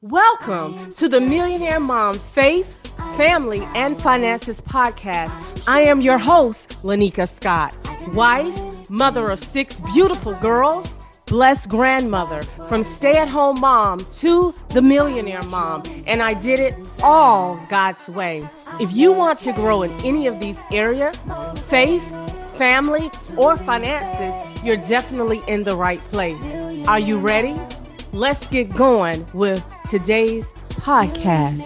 Welcome to the Millionaire Mom Faith, Family, and Finances Podcast. I am your host, Lenika Scott, wife, mother of 6 beautiful girls, blessed grandmother, from stay-at-home mom to the millionaire mom, and I did it all God's way. If you want to grow in any of these areas, faith, family, or finances, you're definitely in the right place. Are you ready? Let's get going with today's podcast.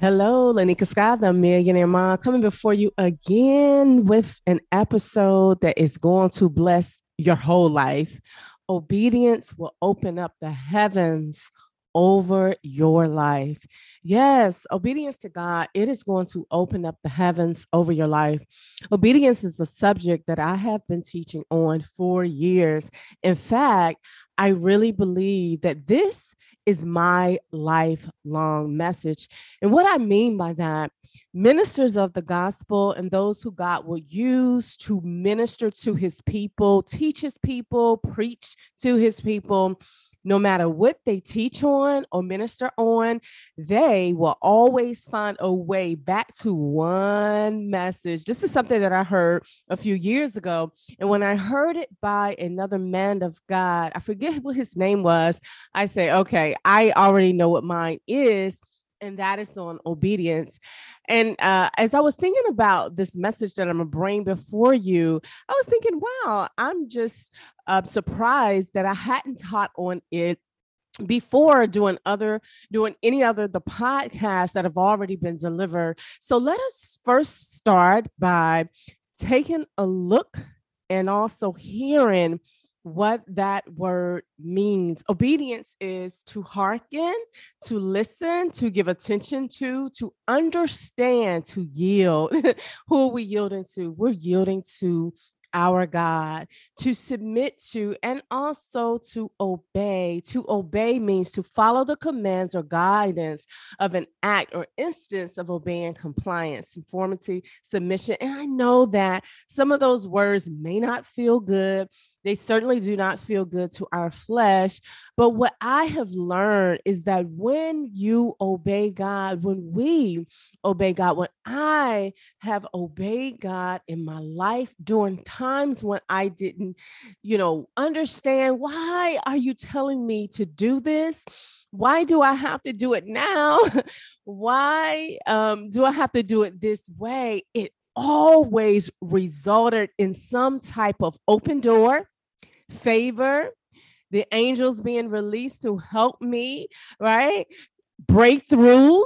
Hello, Lenika Scott, the Millionaire Mom, coming before you again with an episode that is going to bless your whole life. Obedience will open up the heavens over your life. Yes, obedience to God, it is going to open up the heavens over your life. Obedience is a subject that I have been teaching on for years. In fact, I really believe that this is my lifelong message. And what I mean by that, ministers of the gospel and those who God will use to minister to his people, teach his people, preach to his people, no matter what they teach on or minister on, they will always find a way back to one message. This is something that I heard a few years ago. And when I heard it by another man of God, I forget what his name was. I say, okay, I already know what mine is. And that is on obedience. And as I was thinking about this message that I'm going to bring before you, I was thinking, wow, I'm just surprised that I hadn't taught on it before doing the podcasts that have already been delivered. So let us first start by taking a look and also hearing what that word means. Obedience is to hearken, to listen, to give attention to understand, to yield. Who are we yielding to? We're yielding to our God, to submit to, and also to obey. To obey means to follow the commands or guidance of an act or instance of obeying, compliance, conformity, submission. And I know that some of those words may not feel good. They certainly do not feel good to our flesh. But what I have learned is that when you obey God, when we obey God, when I have obeyed God in my life during times when I didn't, understand, why are you telling me to do this? Why do I have to do it now? Why do I have to do it this way? It always resulted in some type of open door, favor, the angels being released to help me, right? Breakthrough,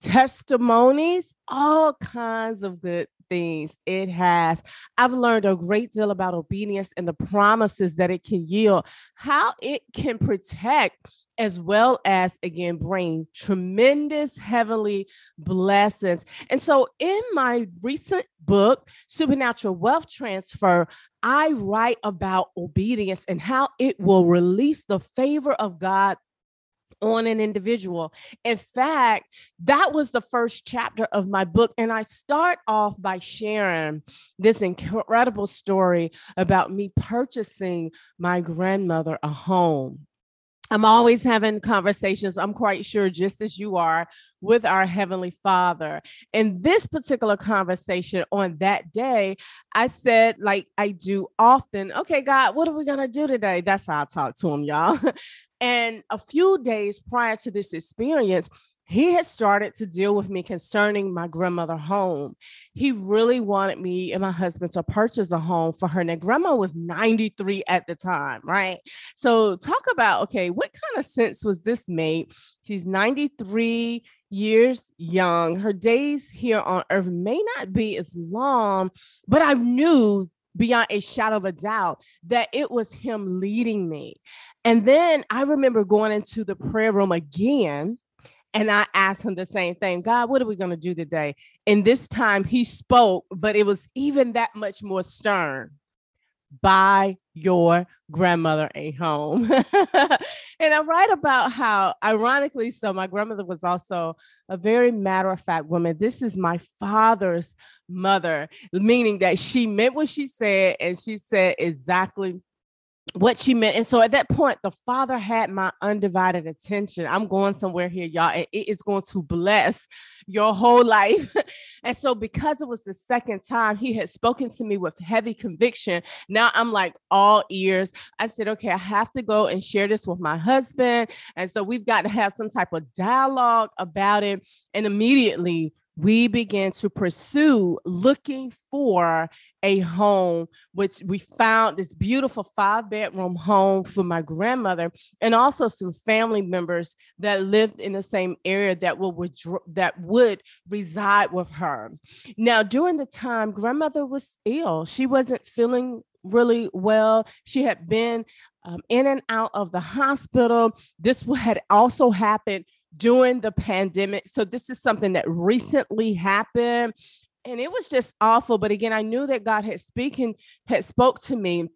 testimonies, all kinds of good things it has. I've learned a great deal about obedience and the promises that it can yield, how it can protect, as well as, again, bring tremendous heavenly blessings. And so in my recent book, Supernatural Wealth Transfer, I write about obedience and how it will release the favor of God on an individual. In fact, that was the first chapter of my book. And I start off by sharing this incredible story about me purchasing my grandmother a home. I'm always having conversations, I'm quite sure, just as you are, with our Heavenly Father. In this particular conversation on that day, I said, like I do often, okay, God, what are we going to do today? That's how I talk to him, y'all. And a few days prior to this experience, he had started to deal with me concerning my grandmother's home. He really wanted me and my husband to purchase a home for her. Now, grandma was 93 at the time, right? So talk about, okay, what kind of sense was this made? She's 93 years young. Her days here on earth may not be as long, but I knew beyond a shadow of a doubt that it was him leading me. And then I remember going into the prayer room again, and I asked him the same thing. God, what are we going to do today? And this time he spoke, but it was even that much more stern. Buy your grandmother a home. And I write about how, ironically, so my grandmother was also a very matter-of-fact woman. This is my father's mother, meaning that she meant what she said, and she said exactly what she meant. And so at that point, the Father had my undivided attention. I'm going somewhere here, y'all. And it is going to bless your whole life. And so because it was the second time he had spoken to me with heavy conviction, now I'm like all ears. I said, okay, I have to go and share this with my husband. And so we've got to have some type of dialogue about it. And immediately we began to pursue looking for a home, which we found this beautiful 5-bedroom home for my grandmother and also some family members that lived in the same area that would reside with her. Now, during the time, grandmother was ill. She wasn't feeling really well. She had been in and out of the hospital. This had also happened during the pandemic. So this is something that recently happened, and it was just awful. But again, I knew that God had spoke to me.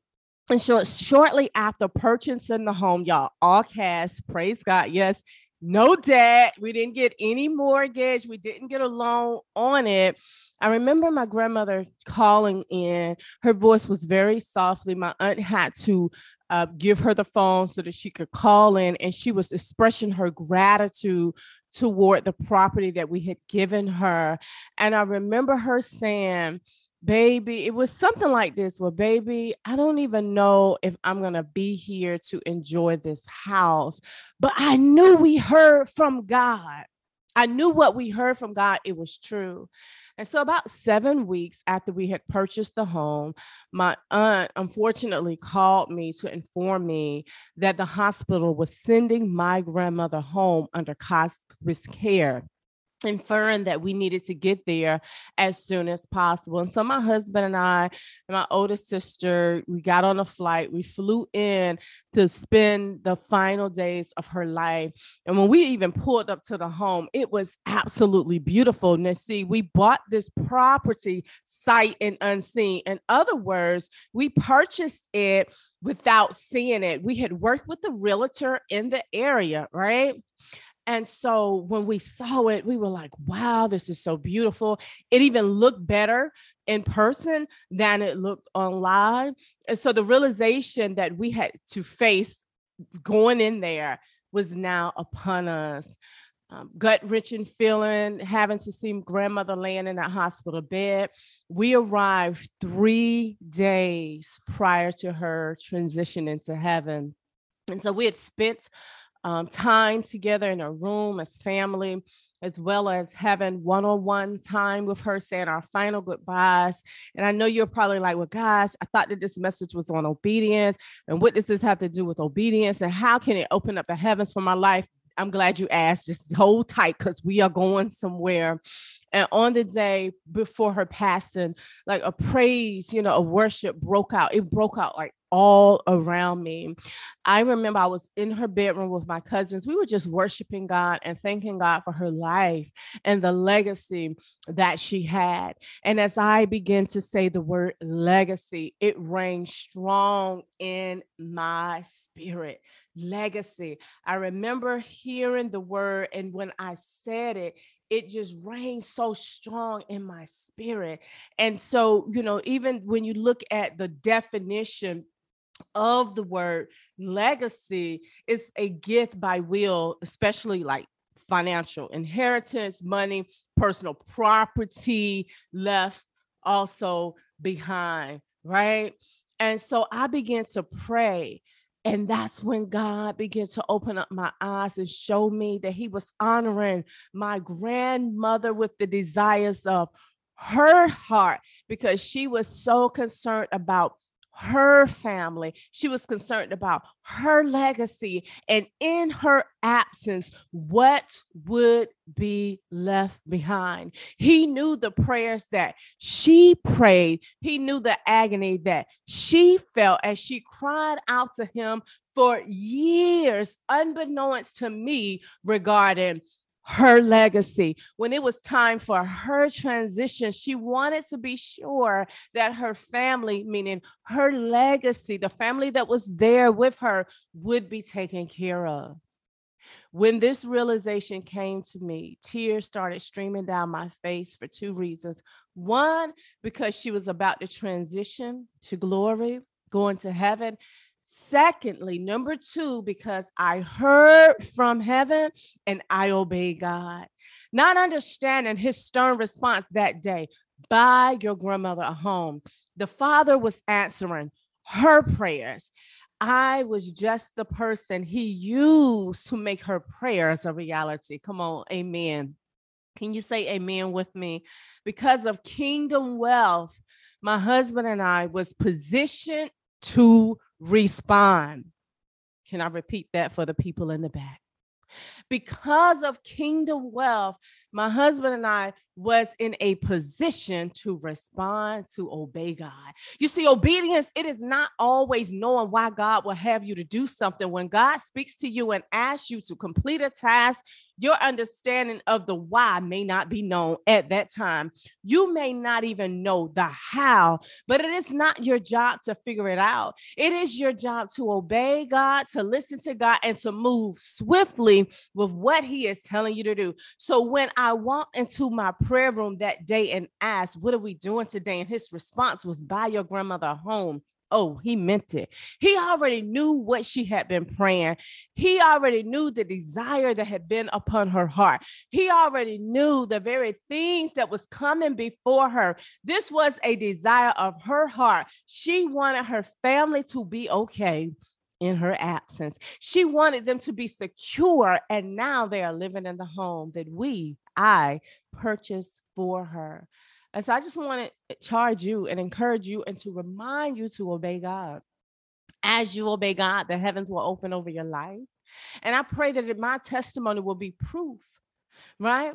And so shortly after purchasing the home, y'all, all cash, praise God. Yes. No debt. We didn't get any mortgage. We didn't get a loan on it. I remember my grandmother calling in. Her voice was very softly. My aunt had to give her the phone so that she could call in, and she was expressing her gratitude toward the property that we had given her. And I remember her saying, "Baby," it was something like this. "Well, baby, I don't even know if I'm going to be here to enjoy this house, but I knew we heard from God. I knew what we heard from God. It was true." And so about 7 weeks after we had purchased the home, my aunt unfortunately called me to inform me that the hospital was sending my grandmother home under hospice care, inferring that we needed to get there as soon as possible. And so my husband and I and my oldest sister, we got on a flight. We flew in to spend the final days of her life. And when we even pulled up to the home, it was absolutely beautiful. Now, see, we bought this property sight and unseen. In other words, we purchased it without seeing it. We had worked with the realtor in the area, right? And so when we saw it, we were like, wow, this is so beautiful. It even looked better in person than it looked online. And so the realization that we had to face going in there was now upon us. Gut-wrenching feeling, having to see grandmother laying in that hospital bed. We arrived 3 days prior to her transitioning to heaven. And so we had spent time together in a room as family, as well as having one-on-one time with her, saying our final goodbyes. And I know you're probably like, well, gosh, I thought that this message was on obedience. And what does this have to do with obedience? And how can it open up the heavens for my life? I'm glad you asked. Just hold tight, because we are going somewhere. And on the day before her passing, like a praise, a worship broke out. It broke out like all around me. I remember I was in her bedroom with my cousins. We were just worshiping God and thanking God for her life and the legacy that she had. And as I began to say the word legacy, it rang strong in my spirit. Legacy. I remember hearing the word, and when I said it, it just rang so strong in my spirit. And so, even when you look at the definition of the word legacy, it's a gift by will, especially like financial inheritance, money, personal property left also behind, right? And so I began to pray. And that's when God began to open up my eyes and show me that he was honoring my grandmother with the desires of her heart, because she was so concerned about her family. She was concerned about her legacy, and in her absence, what would be left behind? He knew the prayers that she prayed. He knew the agony that she felt as she cried out to him for years, unbeknownst to me, regarding her legacy. When it was time for her transition, she wanted to be sure that her family, meaning her legacy, the family that was there with her, would be taken care of. When this realization came to me, tears started streaming down my face for two reasons. One, because she was about to transition to glory, going to heaven. Secondly, number two, because I heard from heaven and I obeyed God. Not understanding his stern response that day, buy your grandmother a home. The father was answering her prayers. I was just the person he used to make her prayers a reality. Come on, amen. Can you say amen with me? Because of kingdom wealth, my husband and I was positioned to respond. Can I repeat that for the people in the back? Because of kingdom wealth, my husband and I was in a position to respond, to obey God. You see, obedience, it is not always knowing why God will have you to do something. When God speaks to you and asks you to complete a task, your understanding of the why may not be known at that time. You may not even know the how, but it is not your job to figure it out. It is your job to obey God, to listen to God, and to move swiftly with what he is telling you to do. So when I walked into my prayer room that day and asked, what are we doing today? And his response was, buy your grandmother a home. Oh, he meant it. He already knew what she had been praying. He already knew the desire that had been upon her heart. He already knew the very things that was coming before her. This was a desire of her heart. She wanted her family to be okay in her absence. She wanted them to be secure, and now they are living in the home that I purchased for her. And so I just want to charge you and encourage you and to remind you to obey God. As you obey God, the heavens will open over your life. And I pray that my testimony will be proof, right?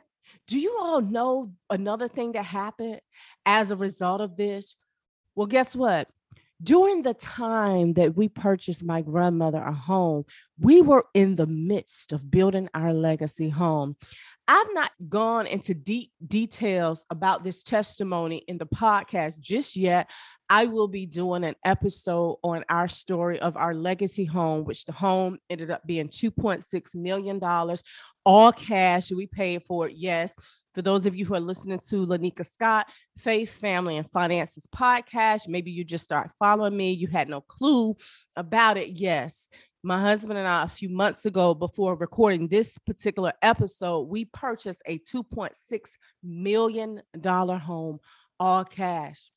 Do you all know another thing that happened as a result of this? Well, guess what? During the time that we purchased my grandmother a home, we were in the midst of building our legacy home. I've not gone into deep details about this testimony in the podcast just yet. I will be doing an episode on our story of our legacy home, which the home ended up being $2.6 million, all cash. We paid for it, yes. For those of you who are listening to Lenika Scott, Faith, Family, and Finances podcast, maybe you just start following me. You had no clue about it. Yes, my husband and I, a few months ago, before recording this particular episode, we purchased a $2.6 million home, all cash.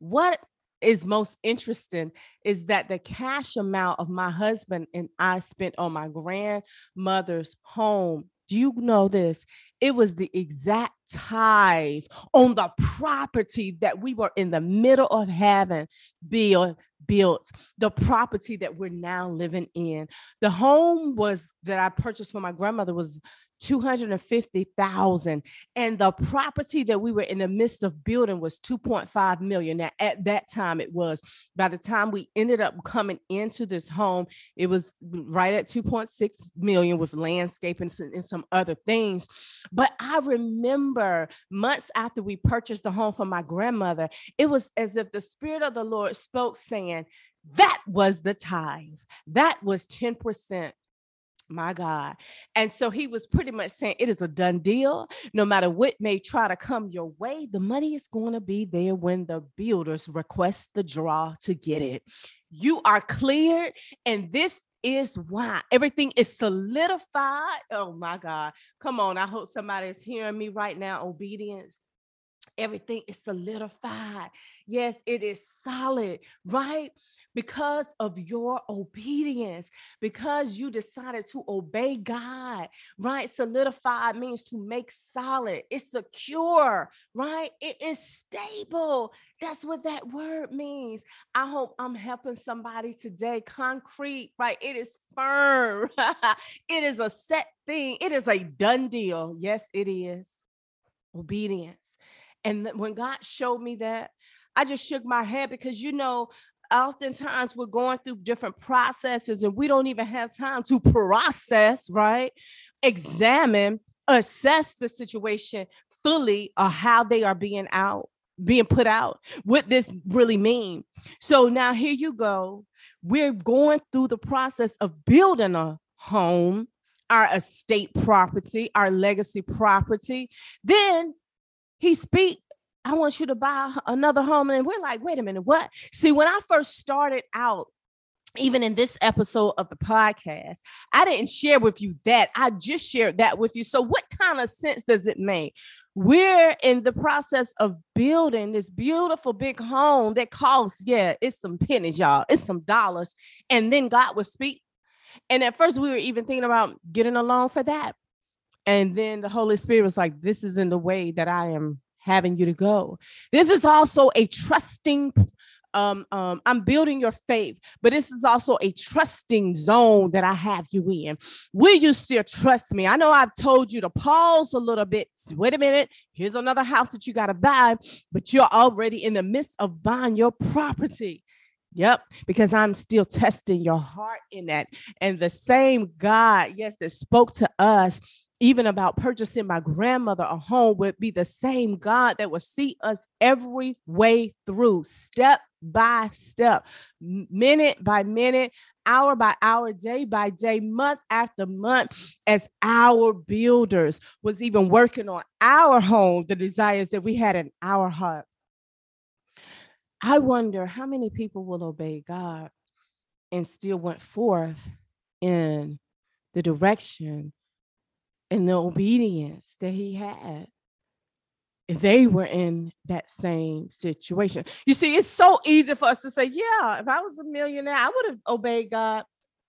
What is most interesting is that the cash amount of my husband and I spent on my grandmother's home, do you know this? It was the exact tithe on the property that we were in the middle of having built, the property that we're now living in. The home that I purchased for my grandmother was $250,000, and the property that we were in the midst of building was $2.5 million. Now, at that time, it was. By the time we ended up coming into this home, it was right at $2.6 million with landscaping and some other things. But I remember months after we purchased the home for my grandmother, it was as if the Spirit of the Lord spoke, saying, that was the tithe. That was 10%. My God. And so he was pretty much saying it is a done deal. No matter what may try to come your way, the money is going to be there when the builders request the draw to get it. You are cleared. And this is why everything is solidified. Oh my God. Come on. I hope somebody is hearing me right now. Obedience. Everything is solidified. Yes, it is solid, right? Because of your obedience, because you decided to obey God, right? Solidified means to make solid. It's secure, right? It is stable. That's what that word means. I hope I'm helping somebody today. Concrete, right? It is firm. It is a set thing. It is a done deal. Yes, it is. Obedience. And when God showed me that, I just shook my head because, you know, oftentimes we're going through different processes and we don't even have time to process, right? Examine, assess the situation fully or how they are being put out, what this really means. So now here you go. We're going through the process of building a home, our estate property, our legacy property. Then he speak, I want you to buy another home. And we're like, wait a minute, what? See, when I first started out even in this episode of the podcast, I didn't share with you that. I just shared that with you. So what kind of sense does it make? We're in the process of building this beautiful big home that costs, it's some pennies, y'all. It's some dollars. And then God will speak. And at first we were even thinking about getting a loan for that. And then the Holy Spirit was like, this is in the way that I am having you to go. This is also a trusting I'm building your faith, but this is also a trusting zone that I have you in. Will you still trust me? I know I've told you to pause a little bit. Wait a minute. Here's another house that you got to buy, but you're already in the midst of buying your property. Yep. Because I'm still testing your heart in that. And the same God, that spoke to us even about purchasing my grandmother a home would be the same God that will see us every way through, step by step, minute by minute, hour by hour, day by day, month after month, as our builders was even working on our home, the desires that we had in our heart. I wonder how many people will obey God and still went forth in the direction and the obedience that he had if they were in that same situation. You see, it's so easy for us to say, if I was a millionaire, I would have obeyed God.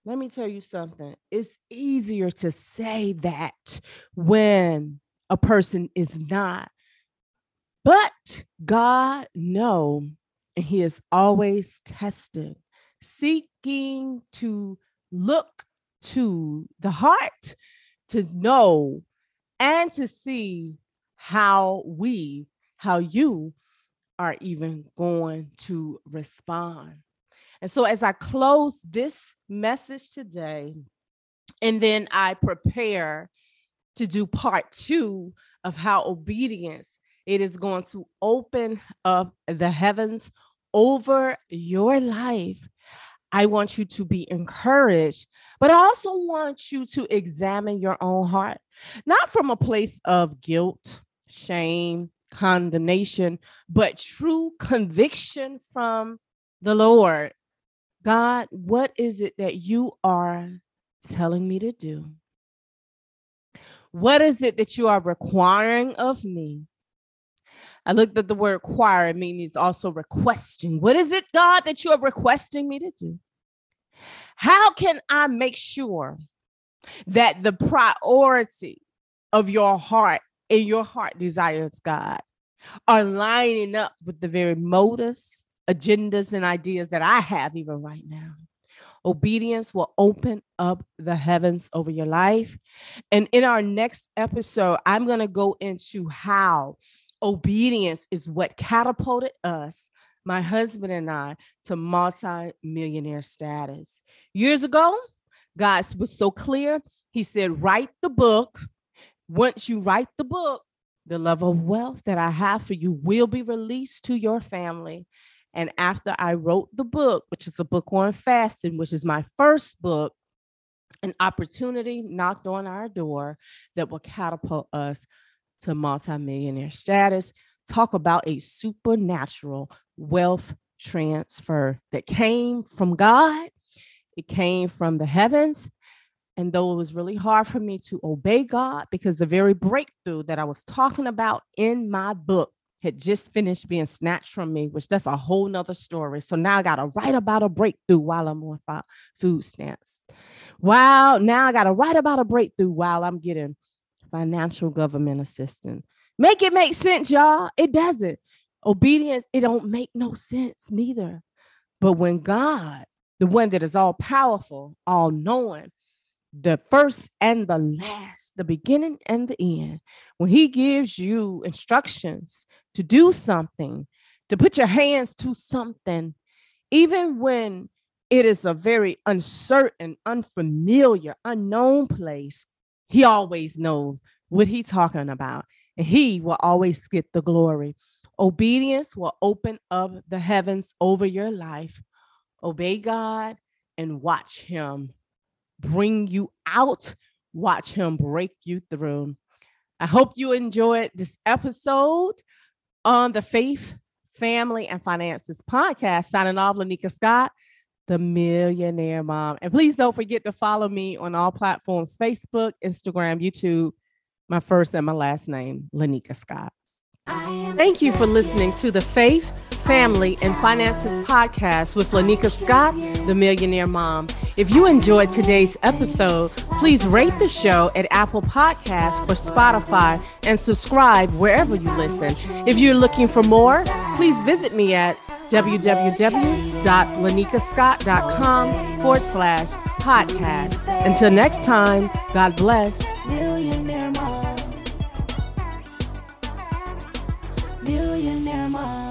Let me tell you something. It's easier to say that when a person is not. But God knows, and he is always testing, seeking to look to the heart to know and to see how you are even going to respond. And so as I close this message today, and then I prepare to do part two of how obedience, it is going to open up the heavens over your life. I want you to be encouraged, but I also want you to examine your own heart, not from a place of guilt, shame, condemnation, but true conviction from the Lord. God, what is it that you are telling me to do? What is it that you are requiring of me? I looked at the word require, meaning it's also requesting. What is it, God, that you are requesting me to do? How can I make sure that the priority of your heart and your heart desires, God, are lining up with the very motives, agendas, and ideas that I have even right now? Obedience will open up the heavens over your life. And in our next episode, I'm going to go into how obedience is what catapulted us, my husband and I, to multi-millionaire status. Years ago, God was so clear. He said, write the book. Once you write the book, the level of wealth that I have for you will be released to your family. And after I wrote the book, which is a book on fasting, which is my first book, an opportunity knocked on our door that will catapult us to multimillionaire status. Talk about a supernatural wealth transfer that came from God. It came from the heavens. And though it was really hard for me to obey God, because the very breakthrough that I was talking about in my book had just finished being snatched from me, which that's a whole nother story. So now I got to write about a breakthrough while I'm on food stamps. Wow. Now I got to write about a breakthrough while I'm getting financial government assistance. Make it make sense, y'all. It doesn't. Obedience, it don't make no sense neither. But when God, the one that is all powerful, all knowing, the first and the last, the beginning and the end, when he gives you instructions to do something, to put your hands to something, even when it is a very uncertain, unfamiliar, unknown place, he always knows what he's talking about, and he will always get the glory. Obedience will open up the heavens over your life. Obey God and watch him bring you out. Watch him break you through. I hope you enjoyed this episode on the Faith, Family, and Finances podcast. Signing off, Lenika Scott. The Millionaire Mom. And please don't forget to follow me on all platforms, Facebook, Instagram, YouTube, my first and my last name, Lenika Scott. Thank you for listening to the Faith, Family, and Finances podcast with Lenika Scott, the Millionaire Mom. If you enjoyed today's episode, please rate the show at Apple Podcasts or Spotify and subscribe wherever you listen. If you're looking for more, please visit me at www.lenikascott.com/podcast. Until next time, God bless. Millionaire Mom. Millionaire Mom.